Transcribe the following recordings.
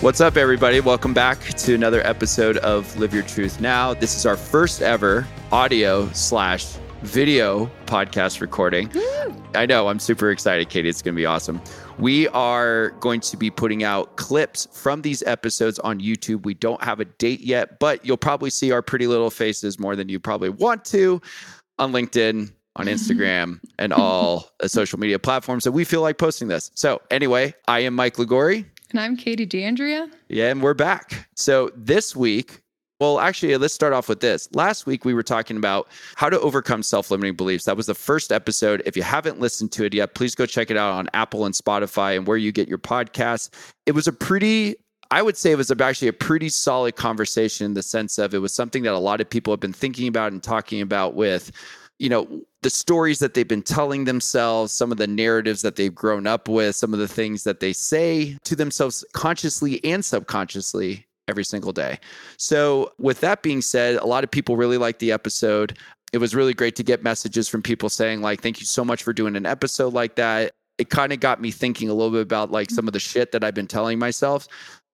What's up, everybody? Welcome back to another episode of Live Your Truth Now. This is our first ever audio/video podcast recording. Woo! I know, I'm super excited, Katie. It's going to be awesome. We are going to be putting out clips from these episodes on YouTube. We don't have a date yet, but you'll probably see our pretty little faces more than you probably want to on LinkedIn, on Instagram, and all social media platforms that we feel like posting this. So anyway, I am Mike Liguori. And I'm Katie D'Andrea. Yeah, and we're back. So this week, well, actually, let's start off with this. Last week, we were talking about how to overcome self-limiting beliefs. That was the first episode. If you haven't listened to it yet, please go check it out on Apple and Spotify and where you get your podcasts. It was a pretty... I would say it was actually a pretty solid conversation in the sense of it was something that a lot of people have been thinking about and talking about with, you know, the stories that they've been telling themselves, some of the narratives that they've grown up with, some of the things that they say to themselves consciously and subconsciously every single day. So with that being said, a lot of people really liked the episode. It was really great to get messages from people saying like, thank you so much for doing an episode like that. It kind of got me thinking a little bit about like some of the shit that I've been telling myself.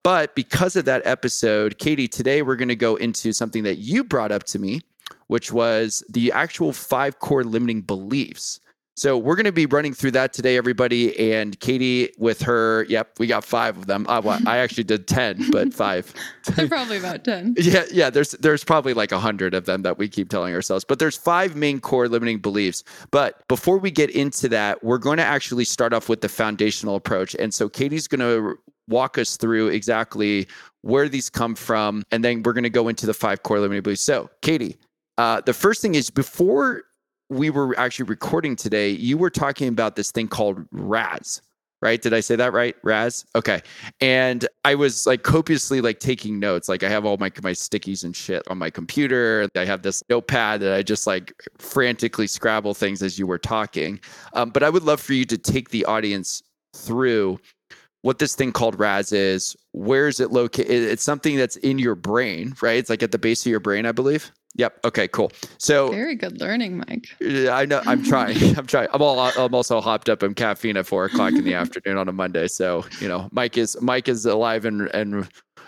But because of that episode, Katie, today we're going to go into something that you brought up to me, which was the actual 5 core limiting beliefs. So we're going to be running through that today, everybody. And Katie with her, yep, we got 5 of them. I actually did 10, but 5. They're probably about 10. Yeah. There's probably like 100 of them that we keep telling ourselves. But there's 5 main core limiting beliefs. But before we get into that, we're going to actually start off with the foundational approach. And so Katie's going to walk us through exactly where these come from. And then we're going to go into the 5 core limiting beliefs. So Katie, the first thing is before we were actually recording today, you were talking about this thing called RAS, right? Did I say that right? RAS? Okay. And I was like copiously like taking notes. Like I have all my stickies and shit on my computer. I have this notepad that I just like frantically scrabble things as you were talking. But I would love for you to take the audience through what this thing called RAS is. Where is it located? It's something that's in your brain, right? It's like at the base of your brain, I believe. Yep. Okay, cool. So very good learning, Mike. I know. I'm trying. I'm also hopped up on caffeine at 4:00 in the afternoon on a Monday. So, you know, Mike is alive and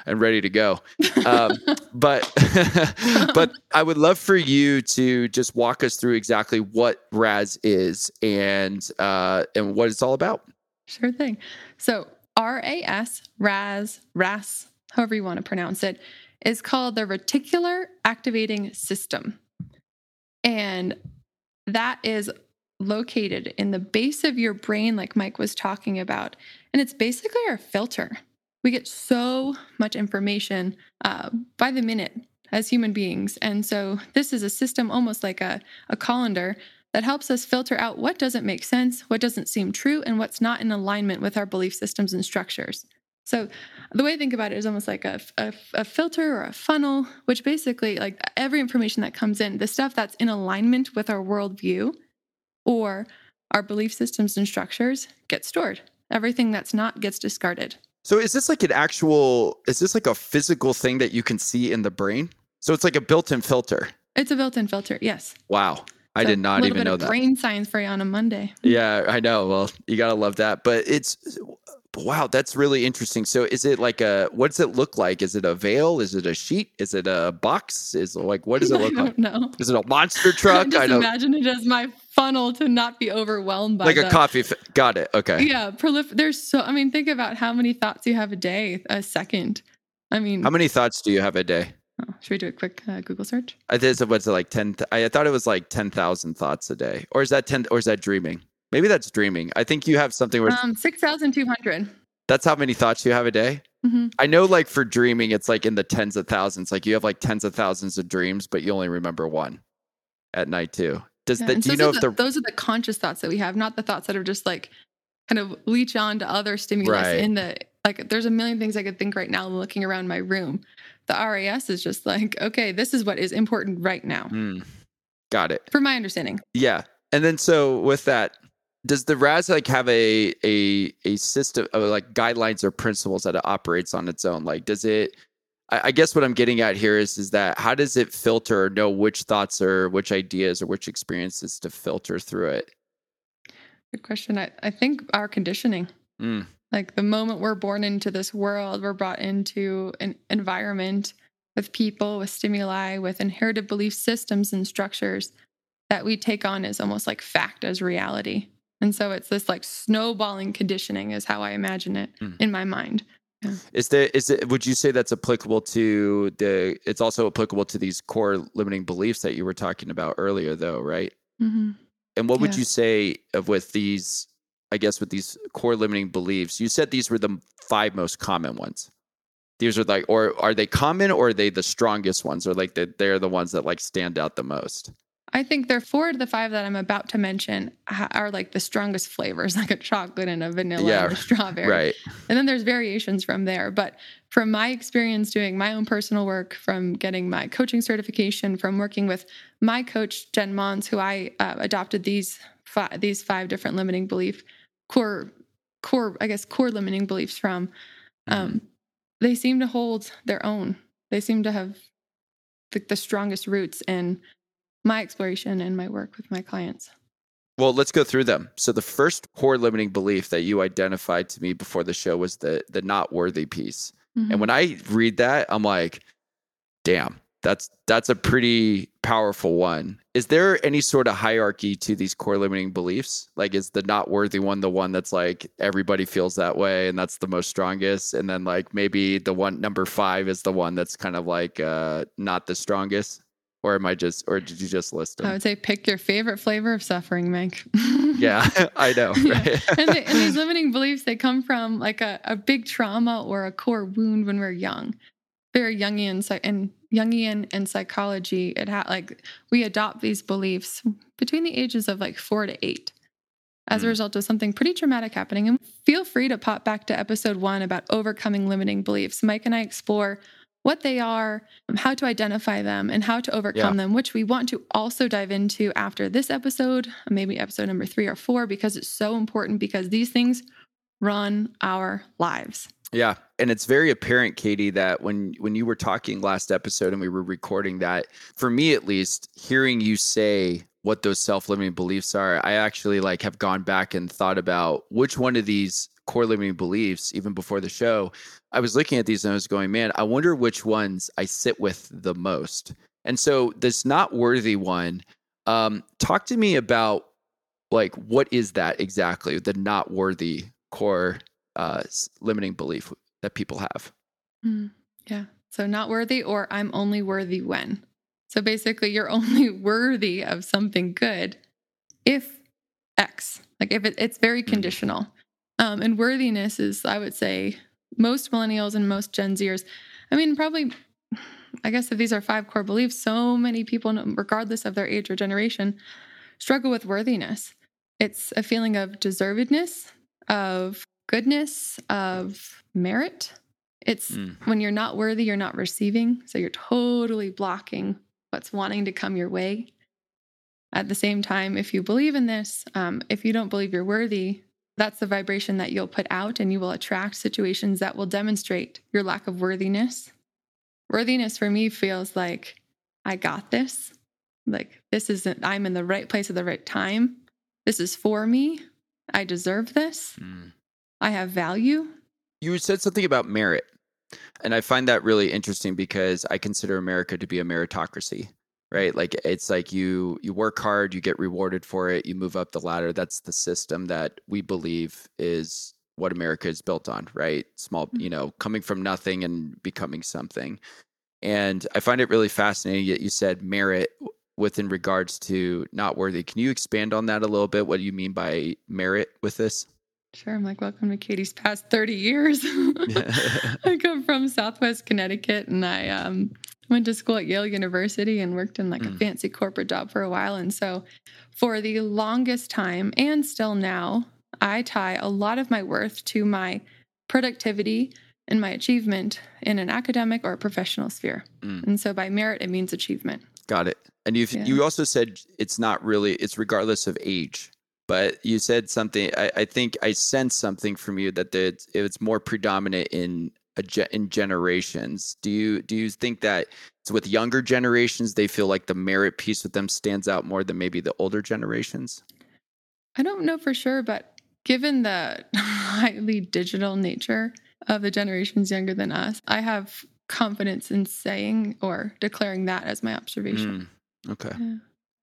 ready to go. But I would love for you to just walk us through exactly what RAS is and what it's all about. Sure thing. So RAS, however you want to pronounce it, is called the reticular activating system. And that is located in the base of your brain, like Mike was talking about. And it's basically our filter. We get so much information by the minute as human beings. And so this is a system almost like a colander that helps us filter out what doesn't make sense, what doesn't seem true, and what's not in alignment with our belief systems and structures. So the way I think about it is almost like a filter or a funnel, which basically like every information that comes in, the stuff that's in alignment with our worldview or our belief systems and structures gets stored. Everything that's not gets discarded. So is this like a physical thing that you can see in the brain? So it's like a built-in filter. It's a built-in filter. Yes. Wow. I did not even know that. A little bit of brain science for you on a Monday. Yeah, I know. Well, you got to love that. But wow, that's really interesting. So is it like what does it look like? Is it a veil? Is it a sheet? Is it a box? What does it look like? I don't know. Is it a monster truck? I imagine it as my funnel to not be overwhelmed by a coffee. Got it. Okay. Yeah. There's think about how many thoughts you have a day, a second. How many thoughts do you have a day? Oh, should we do a quick Google search? What's it like 10? I thought it was like 10,000 thoughts a day. Or is that 10? Or is that dreaming? Maybe that's dreaming. I think you have something where 6,200. That's how many thoughts you have a day? Mm-hmm. I know like for dreaming, it's like in the tens of thousands. Like you have like tens of thousands of dreams, but you only remember one at night too. Those are the conscious thoughts that we have, not the thoughts that are just like kind of leech on to other stimulus right in the... Like there's a million things I could think right now looking around my room. The RAS is just like, okay, this is what is important right now. Got it. From my understanding. Yeah. And then so with that... Does the RAS like have a system of like guidelines or principles that it operates on its own? Like, does it? I guess what I'm getting at here is that how does it filter or know which thoughts or which ideas or which experiences to filter through it? Good question. I think our conditioning. Mm. Like the moment we're born into this world, we're brought into an environment with people, with stimuli, with inherited belief systems and structures that we take on as almost like fact, as reality. And so it's this like snowballing conditioning is how I imagine it in my mind. Yeah. Would you say that's applicable to it's also applicable to these core limiting beliefs that you were talking about earlier though, right? Mm-hmm. And what would you say with these core limiting beliefs? You said these were the 5 most common ones. These are like, or are they common, or are they the strongest ones, or like they're the ones that like stand out the most? I think they're 4 to the 5 that I'm about to mention are like the strongest flavors, like a chocolate and a vanilla and a strawberry. Right. And then there's variations from there. But from my experience doing my own personal work, from getting my coaching certification, from working with my coach, Jen Mons, who I adopted these 5 different limiting belief, core limiting beliefs from, they seem to hold their own. They seem to have the strongest roots in my exploration and my work with my clients. Well, let's go through them. So the first core limiting belief that you identified to me before the show was the not worthy piece. Mm-hmm. And when I read that, I'm like, damn, that's a pretty powerful one. Is there any sort of hierarchy to these core limiting beliefs? Like, is the not worthy one the one that's like everybody feels that way and that's the most strongest? And then like maybe the one number 5 is the one that's kind of like not the strongest? Or did you just list them? I would say pick your favorite flavor of suffering, Mike. Yeah, I know. Right? Yeah. And these limiting beliefs, they come from like a big trauma or a core wound when we're young. Very Jungian and psychology. We adopt these beliefs between the ages of like 4 to 8 as a result of something pretty traumatic happening. And feel free to pop back to episode 1 about overcoming limiting beliefs. Mike and I explore what they are, how to identify them, and how to overcome them, which we want to also dive into after this episode, maybe episode number 3 or 4, because it's so important, because these things run our lives. Yeah. And it's very apparent, Katie, that when you were talking last episode and we were recording that, for me at least, hearing you say what those self-limiting beliefs are, I actually like have gone back and thought about which one of these core limiting beliefs, even before the show, I was looking at these and I was going, man, I wonder which ones I sit with the most. And so this not worthy one, talk to me about like, what is that exactly? The not worthy core limiting belief that people have. Yeah. So not worthy, or I'm only worthy when. So basically you're only worthy of something good if X, like if it's very conditional. And worthiness is, I would say, most millennials and most Gen Zers. I mean, probably, I guess if these are 5 core beliefs, so many people, regardless of their age or generation, struggle with worthiness. It's a feeling of deservedness, of goodness, of merit. It's when you're not worthy, you're not receiving. So you're totally blocking what's wanting to come your way. At the same time, if you believe in this, if you don't believe you're worthy, that's the vibration that you'll put out, and you will attract situations that will demonstrate your lack of worthiness. Worthiness for me feels like I got this. Like this isn't, I'm in the right place at the right time. This is for me. I deserve this. I have value. You said something about merit, and I find that really interesting because I consider America to be a meritocracy. Right? Like it's like you work hard, you get rewarded for it, you move up the ladder. That's the system that we believe is what America is built on, right? Small, coming from nothing and becoming something. And I find it really fascinating that you said merit within regards to not worthy. Can you expand on that a little bit? What do you mean by merit with this? Sure. I'm like, welcome to Katie's past 30 years. I come from Southwest Connecticut, and I went to school at Yale University and worked in like a fancy corporate job for a while. And so for the longest time, and still now, I tie a lot of my worth to my productivity and my achievement in an academic or professional sphere. And so by merit, it means achievement. Got it. And you also said it's regardless of age. But you said something, I think I sensed something from you that it's more predominant in generations. Do you think that it's with younger generations, they feel like the merit piece with them stands out more than maybe the older generations? I don't know for sure, but given the highly digital nature of the generations younger than us, I have confidence in saying or declaring that as my observation. Okay. Yeah.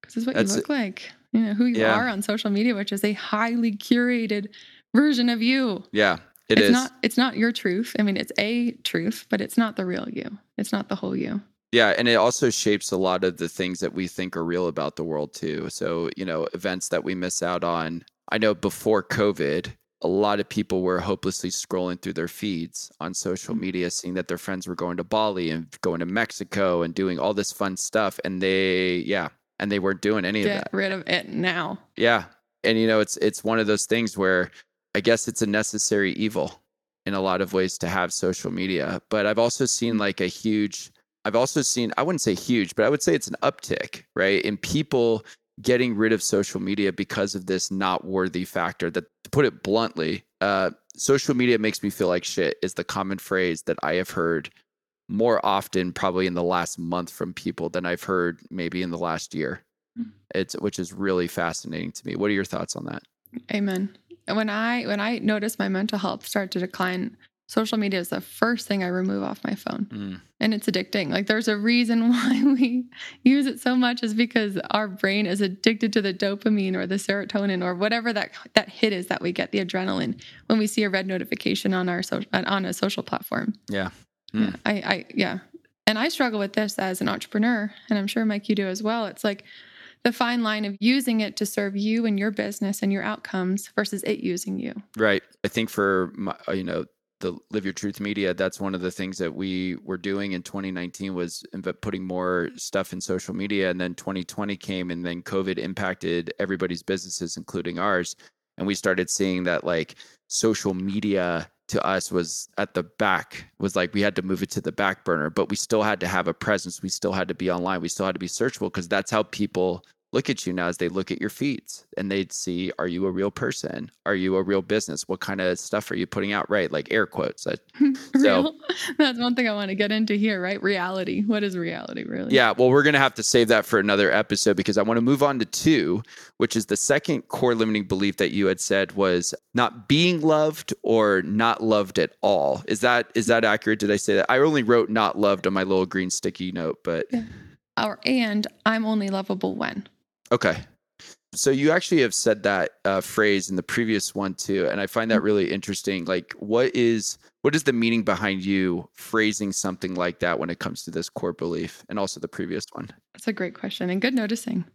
Because it's what you look like, you know, who you are on social media, which is a highly curated version of you. Yeah, it's not. It's not your truth. I mean, it's a truth, but it's not the real you. It's not the whole you. Yeah, and it also shapes a lot of the things that we think are real about the world too. So, you know, events that we miss out on. I know before COVID, a lot of people were hopelessly scrolling through their feeds on social media, seeing that their friends were going to Bali and going to Mexico and doing all this fun stuff. And they weren't doing any of that. Get rid of it now. Yeah. And, you know, it's one of those things where I guess it's a necessary evil in a lot of ways to have social media. But I've also seen I wouldn't say huge, but I would say it's an uptick, right? In people getting rid of social media because of this not worthy factor that, to put it bluntly, social media makes me feel like shit is the common phrase that I have heard more often probably in the last month from people than I've heard maybe in the last year, which is really fascinating to me. What are your thoughts on that? Amen. When I notice my mental health start to decline, social media is the first thing I remove off my phone. And it's addicting. Like, there's a reason why we use it so much is because our brain is addicted to the dopamine or the serotonin or whatever that hit is that we get, the adrenaline, when we see a red notification on a social platform. Yeah. Mm. Yeah. And I struggle with this as an entrepreneur, and I'm sure, Mike, you do as well. It's like the fine line of using it to serve you and your business and your outcomes versus it using you. Right. I think for my, you know, the Live Your Truth Media, that's one of the things that we were doing in 2019 was putting more stuff in social media. And then 2020 came, and then COVID impacted everybody's businesses, including ours. And we started seeing that, like, social media to us was at the back, was like we had to move it to the back burner, but we still had to have a presence. We still had to be online. We still had to be searchable, because that's how people look at you now, as they look at your feeds and they'd see, are you a real person? Are you a real business? What kind of stuff are you putting out? Right. Like air quotes. So that's one thing I want to get into here, right? Reality. What is reality really? Yeah. Well, we're going to have to save that for another episode, because I want to move on to 2, which is the second core limiting belief that you had said was not being loved or not loved at all. Is that accurate? Did I say that? I only wrote not loved on my little green sticky note, but yeah. And I'm only lovable when. Okay. So you actually have said that phrase in the previous one too. And I find that really interesting. Like, what is the meaning behind you phrasing something like that when it comes to this core belief and also the previous one? That's a great question and good noticing.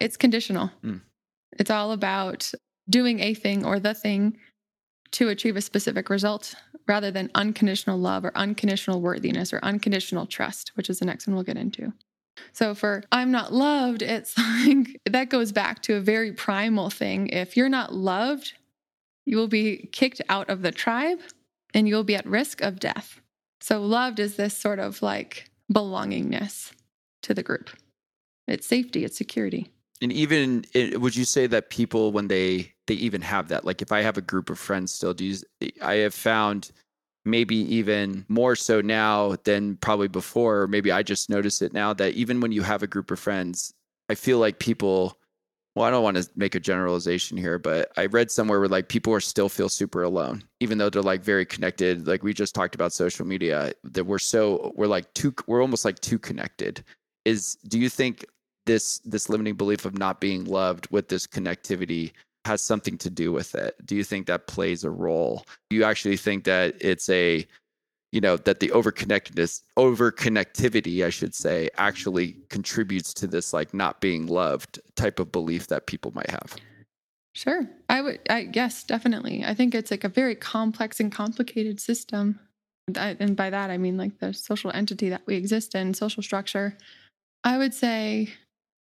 It's conditional. It's all about doing a thing or the thing to achieve a specific result rather than unconditional love or unconditional worthiness or unconditional trust, which is the next one we'll get into. So for I'm not loved, it's like that goes back to a very primal thing. If you're not loved, you will be kicked out of the tribe and you'll be at risk of death. So loved is this sort of like belongingness to the group. It's safety, it's security. And even, would you say that people, when they even have that, like if I have a group of friends still, I have found maybe even more so now than probably before, or maybe I just notice it now, that even when you have a group of friends, I feel like people, well, I don't want to make a generalization here, but I read somewhere where like people are still feel super alone, even though they're like very connected. Like we just talked about social media, that we're almost like too connected. Do you think this limiting belief of not being loved with this connectivity has something to do with it? Do you think that plays a role? Do you actually think that it's a, you know, that the overconnectivity, I should say, actually contributes to this like not being loved type of belief that people might have? Sure. Yes, definitely. I think it's like a very complex and complicated system. And by that, I mean like the social entity that we exist in, social structure. I would say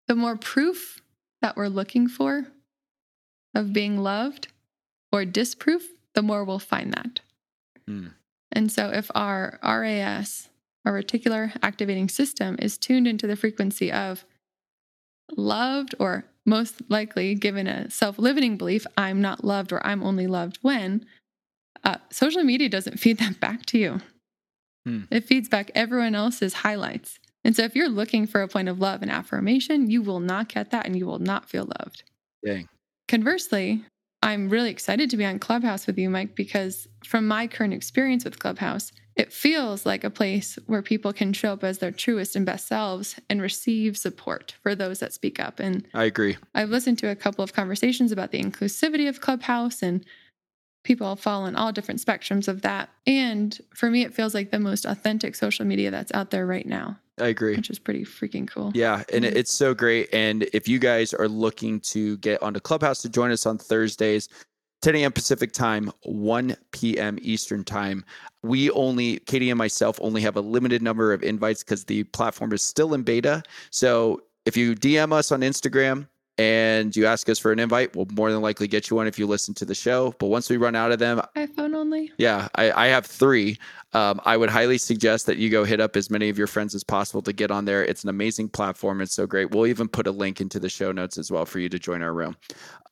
the more proof that we're looking for of being loved or disproof, the more we'll find that. And so if our RAS, our reticular activating system, is tuned into the frequency of loved, or most likely given a self-limiting belief, I'm not loved or I'm only loved when, social media doesn't feed that back to you. It feeds back everyone else's highlights. And so if you're looking for a point of love and affirmation, you will not get that and you will not feel loved. Dang. Conversely, I'm really excited to be on Clubhouse with you, Mike, because from my current experience with Clubhouse, it feels like a place where people can show up as their truest and best selves and receive support for those that speak up. And I agree. I've listened to a couple of conversations about the inclusivity of Clubhouse, and people fall on all different spectrums of that. And for me, it feels like the most authentic social media that's out there right now. I agree. Which is pretty freaking cool. Yeah. And it's so great. And if you guys are looking to get onto Clubhouse to join us on Thursdays, 10 a.m. Pacific time, 1 p.m. Eastern time. We only, Katie and myself, only have a limited number of invites because the platform is still in beta. So if you DM us on Instagram and you ask us for an invite, we'll more than likely get you one if you listen to the show. But once we run out of them... iPhone only? Yeah, I have 3. I would highly suggest that you go hit up as many of your friends as possible to get on there. It's an amazing platform. It's so great. We'll even put a link into the show notes as well for you to join our room.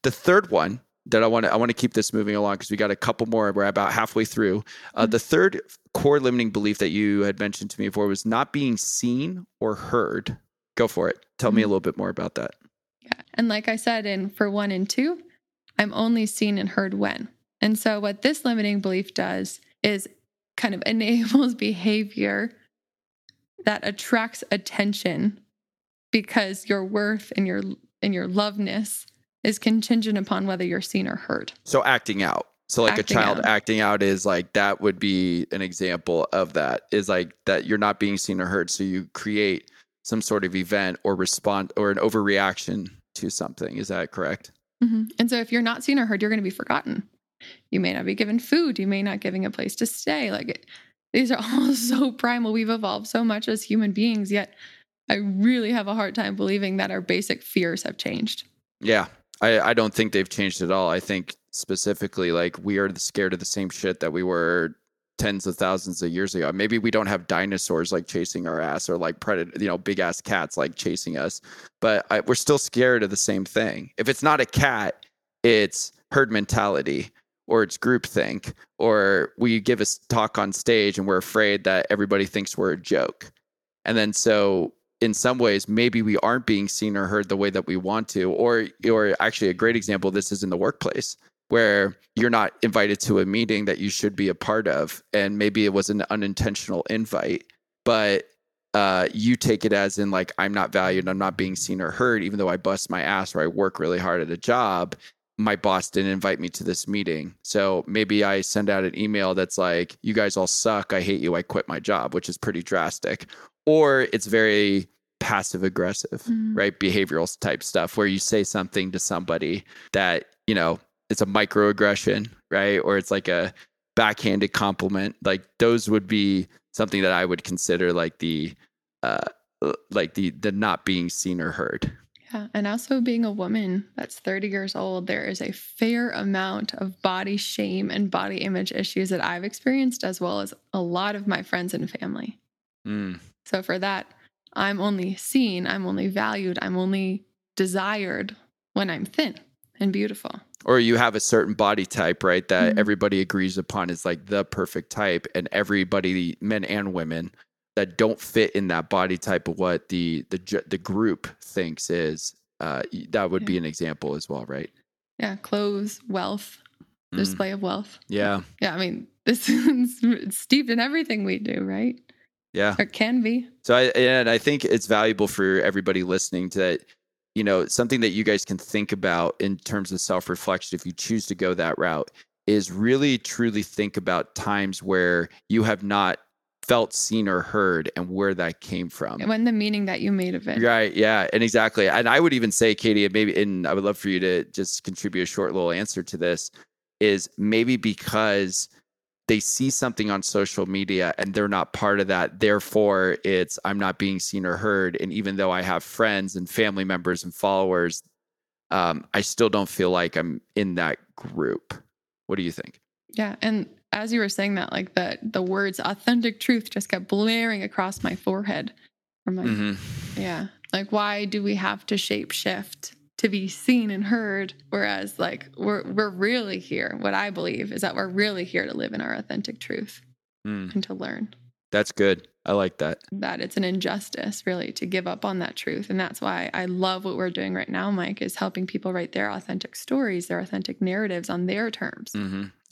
The third one that I want to keep this moving along because we got a couple more. We're about halfway through. The third core limiting belief that you had mentioned to me before was not being seen or heard. Go for it. Tell me a little bit more about that. Yeah. And like I said, in for 1 and 2, I'm only seen and heard when. And so what this limiting belief does is kind of enables behavior that attracts attention because your worth and your loveness is contingent upon whether you're seen or heard. So acting out. So like acting a child out. Acting out is like, that would be an example of that, is like that you're not being seen or heard. So you create some sort of event or respond or an overreaction to something. Is that correct? Mm-hmm. And so if you're not seen or heard, you're going to be forgotten. You may not be given food. You may not giving a place to stay. Like these are all so primal. We've evolved so much as human beings, yet I really have a hard time believing that our basic fears have changed. Yeah. I don't think they've changed at all. I think specifically, like, we are scared of the same shit that we were tens of thousands of years ago. Maybe we don't have dinosaurs like chasing our ass or like predator, you know, big ass cats like chasing us, but we're still scared of the same thing. If it's not a cat, it's herd mentality or it's groupthink, or we give a talk on stage and we're afraid that everybody thinks we're a joke. And then so in some ways, maybe we aren't being seen or heard the way that we want to, or actually a great example, this is in the workplace where you're not invited to a meeting that you should be a part of. And maybe it was an unintentional invite, but you take it as in like, I'm not valued, I'm not being seen or heard, even though I bust my ass or I work really hard at a job. My boss didn't invite me to this meeting. So maybe I send out an email that's like, you guys all suck. I hate you. I quit my job, which is pretty drastic. Or it's very passive aggressive, right? Behavioral type stuff where you say something to somebody that, you know, it's a microaggression, right? Or it's like a backhanded compliment. Like those would be something that I would consider like the not being seen or heard. Yeah. And also being a woman that's 30 years old, there is a fair amount of body shame and body image issues that I've experienced, as well as a lot of my friends and family. Mm. So for that, I'm only seen, I'm only valued, I'm only desired when I'm thin and beautiful. Or you have a certain body type, right? That everybody agrees upon is like the perfect type, and everybody, men and women, that don't fit in that body type of what the group thinks is, that would be an example as well, right? Yeah. Clothes, wealth, display of wealth. Yeah. Yeah. I mean, this is steeped in everything we do, right? Yeah. Or can be. So I think it's valuable for everybody listening to that, you know, something that you guys can think about in terms of self-reflection, if you choose to go that route, is really truly think about times where you have not felt seen or heard and where that came from. When the meaning that you made of it. Right. Yeah. And exactly. And I would even say, Katie, and I would love for you to just contribute a short little answer to this, is maybe because they see something on social media and they're not part of that. Therefore, it's I'm not being seen or heard. And even though I have friends and family members and followers, I still don't feel like I'm in that group. What do you think? Yeah. And as you were saying that, like the words authentic truth just kept blaring across my forehead. I'm like, yeah. Like, why do we have to shape shift to be seen and heard? Whereas like we're really here. What I believe is that we're really here to live in our authentic truth and to learn. That's good. I like that. That it's an injustice, really, to give up on that truth. And that's why I love what we're doing right now, Mike, is helping people write their authentic stories, their authentic narratives on their terms,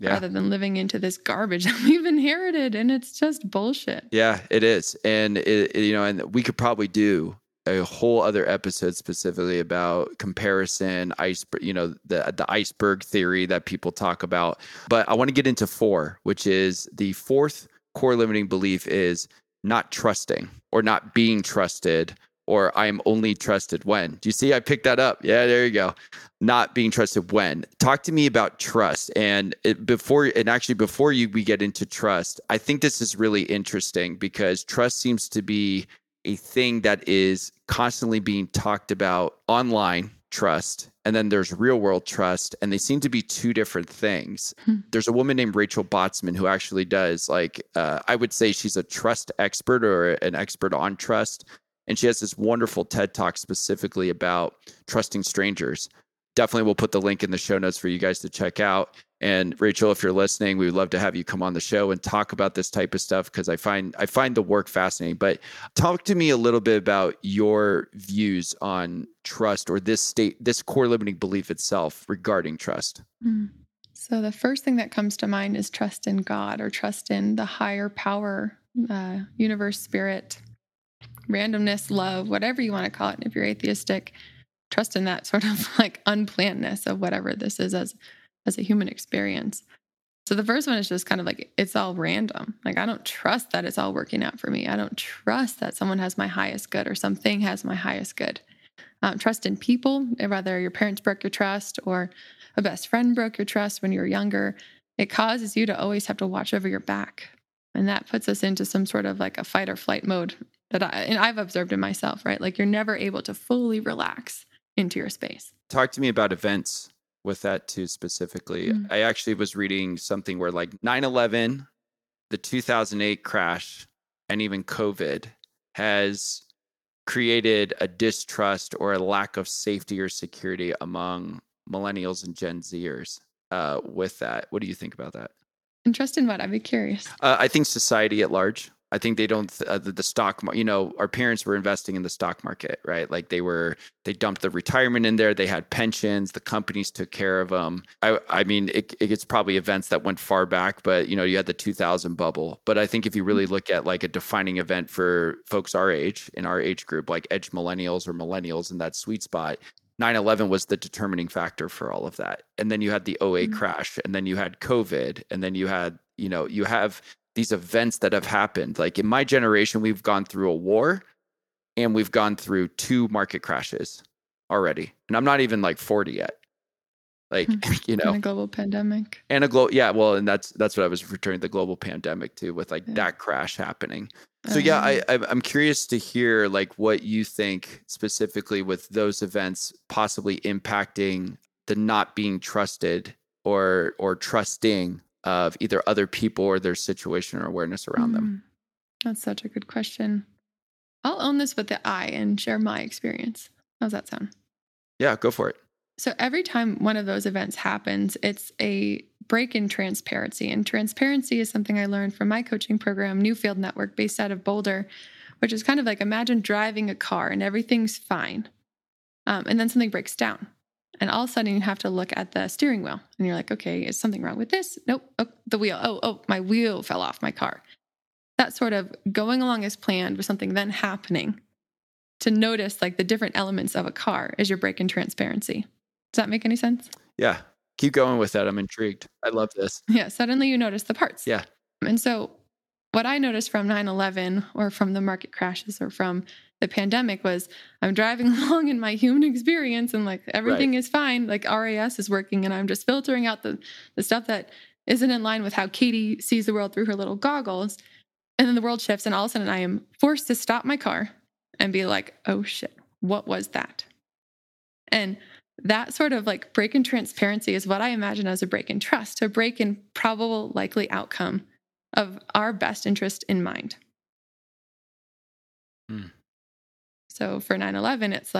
rather than living into this garbage that we've inherited. And it's just bullshit. Yeah, it is. And, and we could probably do a whole other episode specifically about comparison, iceberg, the iceberg theory that people talk about. But I want to get into 4, which is the 4th core limiting belief is not trusting or not being trusted, or I'm only trusted when. Do you see I picked that up? Yeah, there you go. Not being trusted when. Talk to me about trust. And before we get into trust, I think this is really interesting because trust seems to be a thing that is constantly being talked about online. Trust, and then there's real world trust, and they seem to be two different things. There's a woman named Rachel Botsman who actually does I would say she's a trust expert or an expert on trust, and she has this wonderful TED Talk specifically about trusting strangers. Definitely we'll put the link in the show notes for you guys to check out. And Rachel, if you're listening, we would love to have you come on the show and talk about this type of stuff because I find the work fascinating. But talk to me a little bit about your views on trust or this core limiting belief itself regarding trust. So the first thing that comes to mind is trust in God or trust in the higher power, universe, spirit, randomness, love, whatever you want to call it. And if you're atheistic, trust in that sort of unplannedness of whatever this is as a human experience. So the first one is just kind of it's all random. I don't trust that it's all working out for me. I don't trust that someone has my highest good or something has my highest good. Trust in people, whether your parents broke your trust or a best friend broke your trust when you were younger, it causes you to always have to watch over your back. And that puts us into some sort of a fight or flight mode that I've observed in myself, right? You're never able to fully relax into your space. Talk to me about events with that too specifically. I actually was reading something where 9/11, the 2008 crash, and even COVID has created a distrust or a lack of safety or security among millennials and Gen Zers with that. What do you think about that? And trust in what? I'd be curious. I think society at large. I think they don't, the stock market, our parents were investing in the stock market, right? They dumped the retirement in there. They had pensions. The companies took care of them. It's probably events that went far back, but you had the 2000 bubble. But I think if you really look at a defining event for folks our age, in our age group, edge millennials or millennials in that sweet spot, 9/11 was the determining factor for all of that. And then you had the 2008 crash, and then you had COVID, and then you had, you have these events that have happened. In my generation, we've gone through a war and we've gone through 2 market crashes already. And I'm not even 40 yet. And a global pandemic. Yeah. Well, and that's what I was referring to the global pandemic to with that crash happening. So yeah, I'm curious to hear what you think specifically with those events possibly impacting the not being trusted or trusting of either other people or their situation or awareness around them? That's such a good question. I'll own this with the I and share my experience. How's that sound? Yeah, go for it. So every time one of those events happens, it's a break in transparency. And transparency is something I learned from my coaching program, Newfield Network, based out of Boulder, which is kind of imagine driving a car and everything's fine. And then something breaks down. And all of a sudden you have to look at the steering wheel and you're okay, is something wrong with this? Nope. Oh, the wheel. Oh, my wheel fell off my car. That sort of going along as planned with something then happening to notice the different elements of a car is your break in transparency. Does that make any sense? Yeah. Keep going with that. I'm intrigued. I love this. Yeah. Suddenly you notice the parts. Yeah. And so what I noticed from 9/11 or from the market crashes or from the pandemic was I'm driving along in my human experience and everything is fine. RAS is working and I'm just filtering out the stuff that isn't in line with how Katie sees the world through her little goggles. And then the world shifts and all of a sudden I am forced to stop my car and be oh shit, what was that? And that sort of break in transparency is what I imagine as a break in trust, a break in probable likely outcome of our best interest in mind. So for 9/11, it's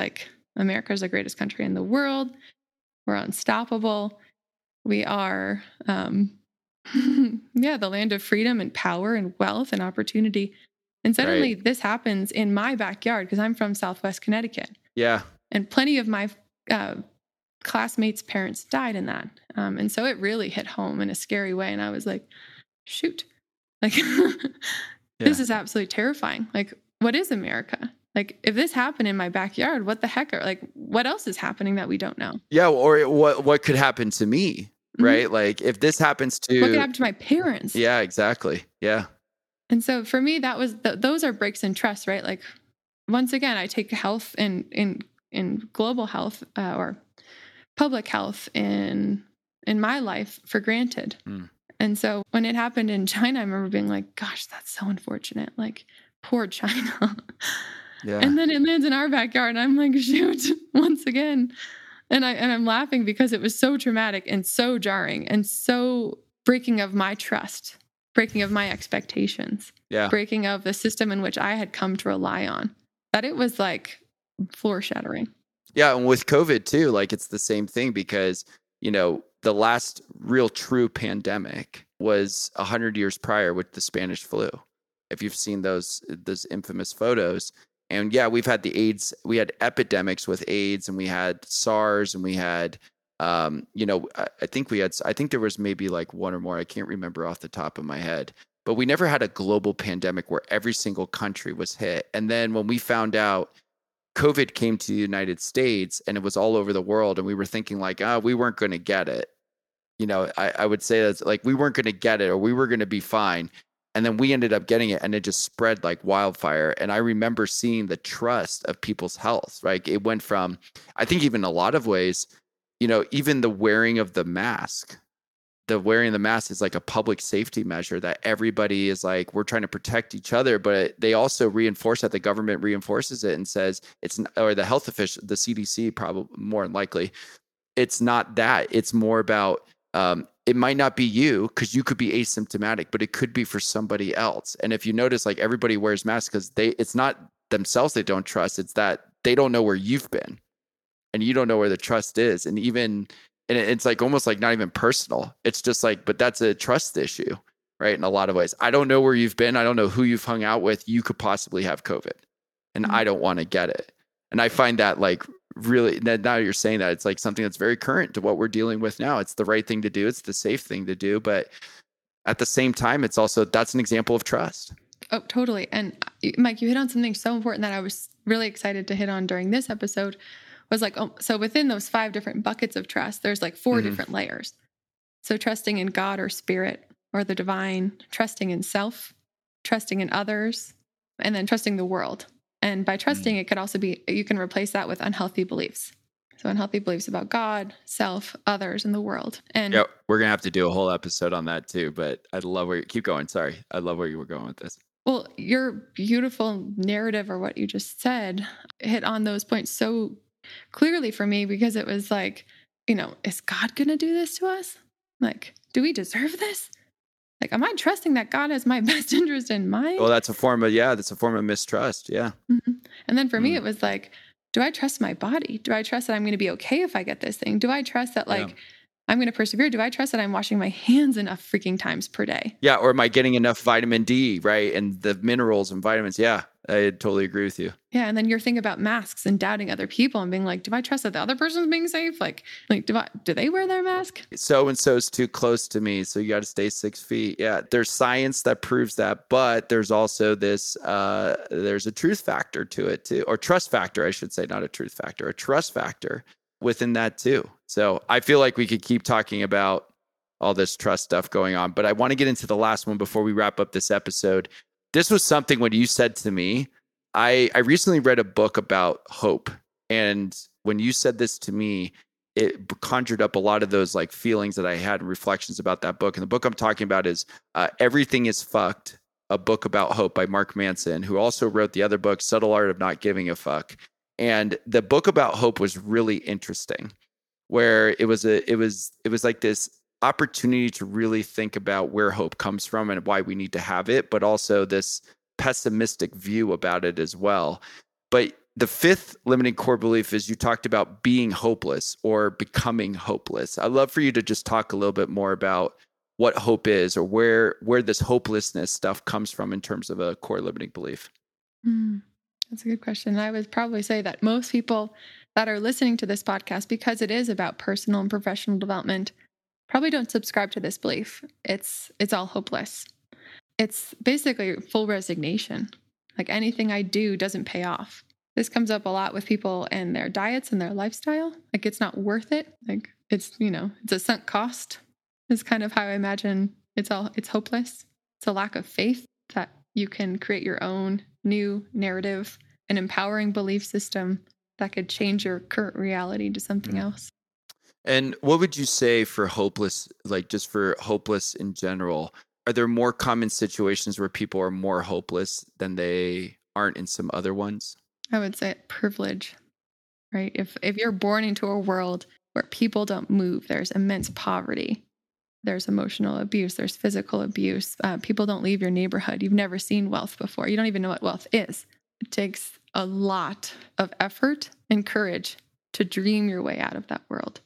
America's the greatest country in the world. We're unstoppable. We are, the land of freedom and power and wealth and opportunity. And suddenly this happens in my backyard because I'm from Southwest Connecticut. Yeah. And plenty of my classmates' parents died in that. And so it really hit home in a scary way. And I was like, shoot, like this is absolutely terrifying. Like, what is America? Like, if this happened in my backyard, what the heck are, like, what else is happening that we don't know? Yeah. Or what could happen to me, right? Mm-hmm. Like if this happens to... What could happen to my parents? Yeah, exactly. Yeah. And so for me, that was, those are breaks in trust, right? Like, once again, I take health in global health or public health in my life for granted. Mm. And so when it happened in China, I remember being like, gosh, that's so unfortunate. Like, poor China. Yeah. And then it lands in our backyard and I'm like, shoot, once again. And I'm laughing because it was so traumatic and so jarring and so breaking of my trust, breaking of my expectations, breaking of the system in which I had come to rely on, that it was like floor shattering. Yeah. And with COVID too, like it's the same thing because, you know, the last real true pandemic was 100 years prior with the Spanish flu. If you've seen those infamous photos. And yeah, we've had the AIDS, we had epidemics with AIDS and we had SARS and we had, you know, I think there was maybe like one or more, I can't remember off the top of my head, but we never had a global pandemic where every single country was hit. And then when we found out COVID came to the United States and it was all over the world and we were thinking like, oh, we weren't going to get it. You know, I would say that's like, we weren't going to get it or we were going to be fine. And then we ended up getting it and it just spread like wildfire. And I remember seeing the trust of people's health, right? It went from, I think even a lot of ways, you know, even the wearing of the mask. The wearing of the mask is like a public safety measure that everybody is like, we're trying to protect each other, but they also reinforce that the government reinforces it and says it's, or the health official, the CDC probably more than likely, it's not that. It's more about, it might not be you because you could be asymptomatic, but it could be for somebody else. And if you notice, like everybody wears masks because it's not themselves they don't trust. It's that they don't know where you've been and you don't know where the trust is. And even, and it's like almost like not even personal. It's just like, but that's a trust issue, right? In a lot of ways. I don't know where you've been. I don't know who you've hung out with. You could possibly have COVID and I don't want to get it. And I find that like, really, now you're saying that it's like something that's very current to what we're dealing with now. It's the right thing to do. It's the safe thing to do. But at the same time, it's also, that's an example of trust. Oh, totally. And Mike, you hit on something so important that I was really excited to hit on during this episode was like, oh, so within those 5 different buckets of trust, there's like 4 different layers. So trusting in God or spirit or the divine, trusting in self, trusting in others, and then trusting the world. And by trusting, it could also be, you can replace that with unhealthy beliefs. So unhealthy beliefs about God, self, others, and the world. And yeah, we're going to have to do a whole episode on that too, but I love where you, keep going. Sorry. I love where you were going with this. Well, your beautiful narrative or what you just said hit on those points so clearly for me, because it was like, you know, is God going to do this to us? Like, do we deserve this? Like, am I trusting that God has my best interest in mind? Well, that's a form of mistrust. Yeah. Mm-hmm. And then for me, it was like, do I trust my body? Do I trust that I'm going to be okay if I get this thing? Do I trust that like I'm going to persevere? Do I trust that I'm washing my hands enough freaking times per day? Yeah. Or am I getting enough vitamin D, right? And the minerals and vitamins. Yeah. I totally agree with you. Yeah. And then your thing about masks and doubting other people and being like, do I trust that the other person's being safe? Like, do they wear their mask? So-and-so is too close to me. So you got to stay 6 feet. Yeah. There's science that proves that, but there's also this, there's a truth factor to it too, or trust factor, I should say, not a truth factor, a trust factor within that too. So I feel like we could keep talking about all this trust stuff going on, but I want to get into the last one before we wrap up this episode. This was something when you said to me, I recently read a book about hope. And when you said this to me, it conjured up a lot of those like feelings that I had and reflections about that book. And the book I'm talking about is Everything Is Fucked, a book about hope by Mark Manson, who also wrote the other book, Subtle Art of Not Giving a Fuck. And the book about hope was really interesting, where it was like this opportunity to really think about where hope comes from and why we need to have it, but also this pessimistic view about it as well. But the 5th limiting core belief is you talked about being hopeless or becoming hopeless. I'd love for you to just talk a little bit more about what hope is, or where this hopelessness stuff comes from in terms of a core limiting belief? That's a good question. I would probably say that most people that are listening to this podcast, because it is about personal and professional development, probably don't subscribe to this belief. It's all hopeless. It's basically full resignation. Like, anything I do doesn't pay off. This comes up a lot with people and their diets and their lifestyle. Like, it's not worth it. Like, it's a sunk cost. Is kind of how I imagine it's hopeless. It's a lack of faith that you can create your own new narrative, an empowering belief system that could change your current reality to something else. And what would you say for hopeless, like just for hopeless in general? Are there more common situations where people are more hopeless than they aren't in some other ones? I would say privilege, right? If you're born into a world where people don't move, there's immense poverty, there's emotional abuse, there's physical abuse, people don't leave your neighborhood, you've never seen wealth before, you don't even know what wealth is. It takes a lot of effort and courage to dream your way out of that world.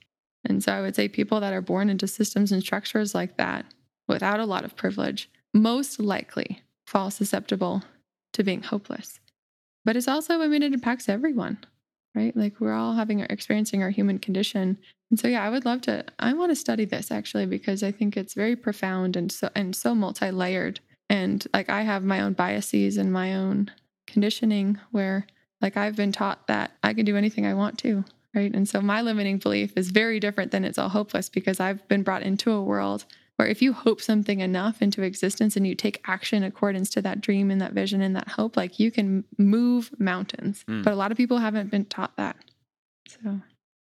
And so I would say people that are born into systems and structures like that, without a lot of privilege, most likely fall susceptible to being hopeless. But it's also, I mean, it impacts everyone, right? Like, we're all experiencing our human condition. And so, yeah, I want to study this actually, because I think it's very profound and so multi-layered. And like, I have my own biases and my own conditioning where, like, I've been taught that I can do anything I want to, right? And so my limiting belief is very different than it's all hopeless, because I've been brought into a world where if you hope something enough into existence and you take action in accordance to that dream and that vision and that hope, like, you can move mountains. But a lot of people haven't been taught that. So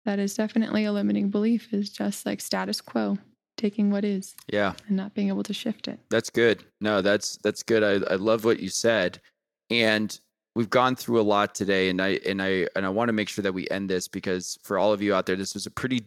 that is definitely a limiting belief, is just like status quo, taking what is, and not being able to shift it. That's good. No, that's good. I love what you said. And we've gone through a lot today, and I want to make sure that we end this, because for all of you out there, this was a pretty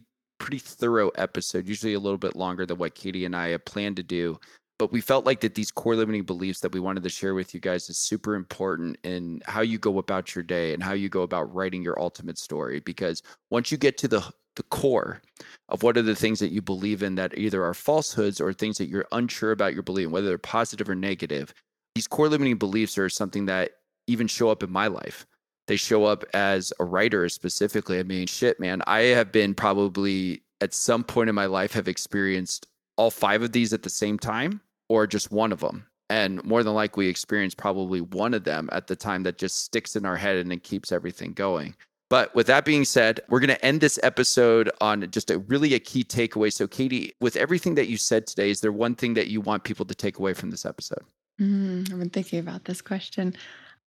thorough episode, usually a little bit longer than what Katie and I had planned to do. But we felt like that these core limiting beliefs that we wanted to share with you guys is super important in how you go about your day and how you go about writing your ultimate story. Because once you get to the core of what are the things that you believe in that either are falsehoods or things that you're unsure about your belief, whether they're positive or negative, these core limiting beliefs are something that even show up in my life. They show up as a writer specifically. I mean, shit, man, I have been probably at some point in my life have experienced all 5 of these at the same time, or just one of them. And more than likely experience probably one of them at the time that just sticks in our head and it keeps everything going. But with that being said, we're going to end this episode on just a key takeaway. So Katie, with everything that you said today, is there one thing that you want people to take away from this episode? I've been thinking about this question.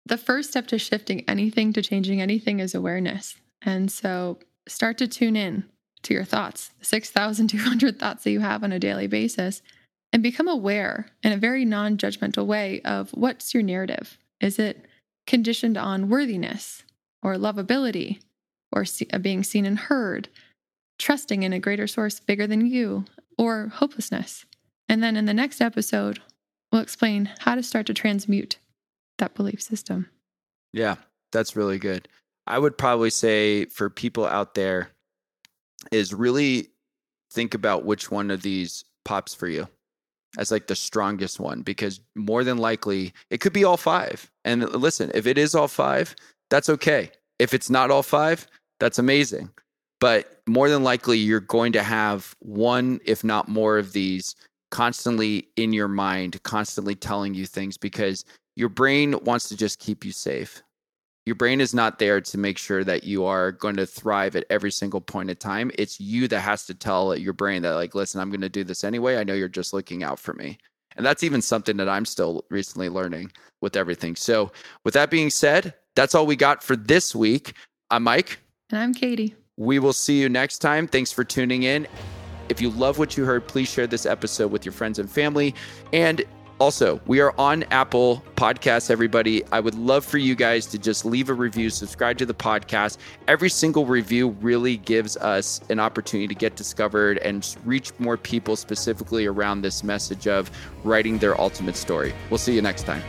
The first step to shifting anything, to changing anything, is awareness. And so start to tune in to your thoughts, 6,200 thoughts that you have on a daily basis, and become aware in a very non-judgmental way of what's your narrative. Is it conditioned on worthiness or lovability or being seen and heard, trusting in a greater source bigger than you, or hopelessness? And then in the next episode, we'll explain how to start to transmute that belief system. Yeah, that's really good. I would probably say for people out there is really think about which one of these pops for you as like the strongest one, because more than likely it could be all 5. And listen, if it is all 5, that's okay. If it's not all 5, that's amazing. But more than likely you're going to have one, if not more of these constantly in your mind, constantly telling you things, because your brain wants to just keep you safe. Your brain is not there to make sure that you are going to thrive at every single point in time. It's you that has to tell your brain that, like, listen, I'm going to do this anyway. I know you're just looking out for me. And that's even something that I'm still recently learning with everything. So with that being said, that's all we got for this week. I'm Mike. And I'm Katie. We will see you next time. Thanks for tuning in. If you love what you heard, please share this episode with your friends and family. And also, we are on Apple Podcasts, everybody. I would love for you guys to just leave a review, subscribe to the podcast. Every single review really gives us an opportunity to get discovered and reach more people specifically around this message of writing their ultimate story. We'll see you next time.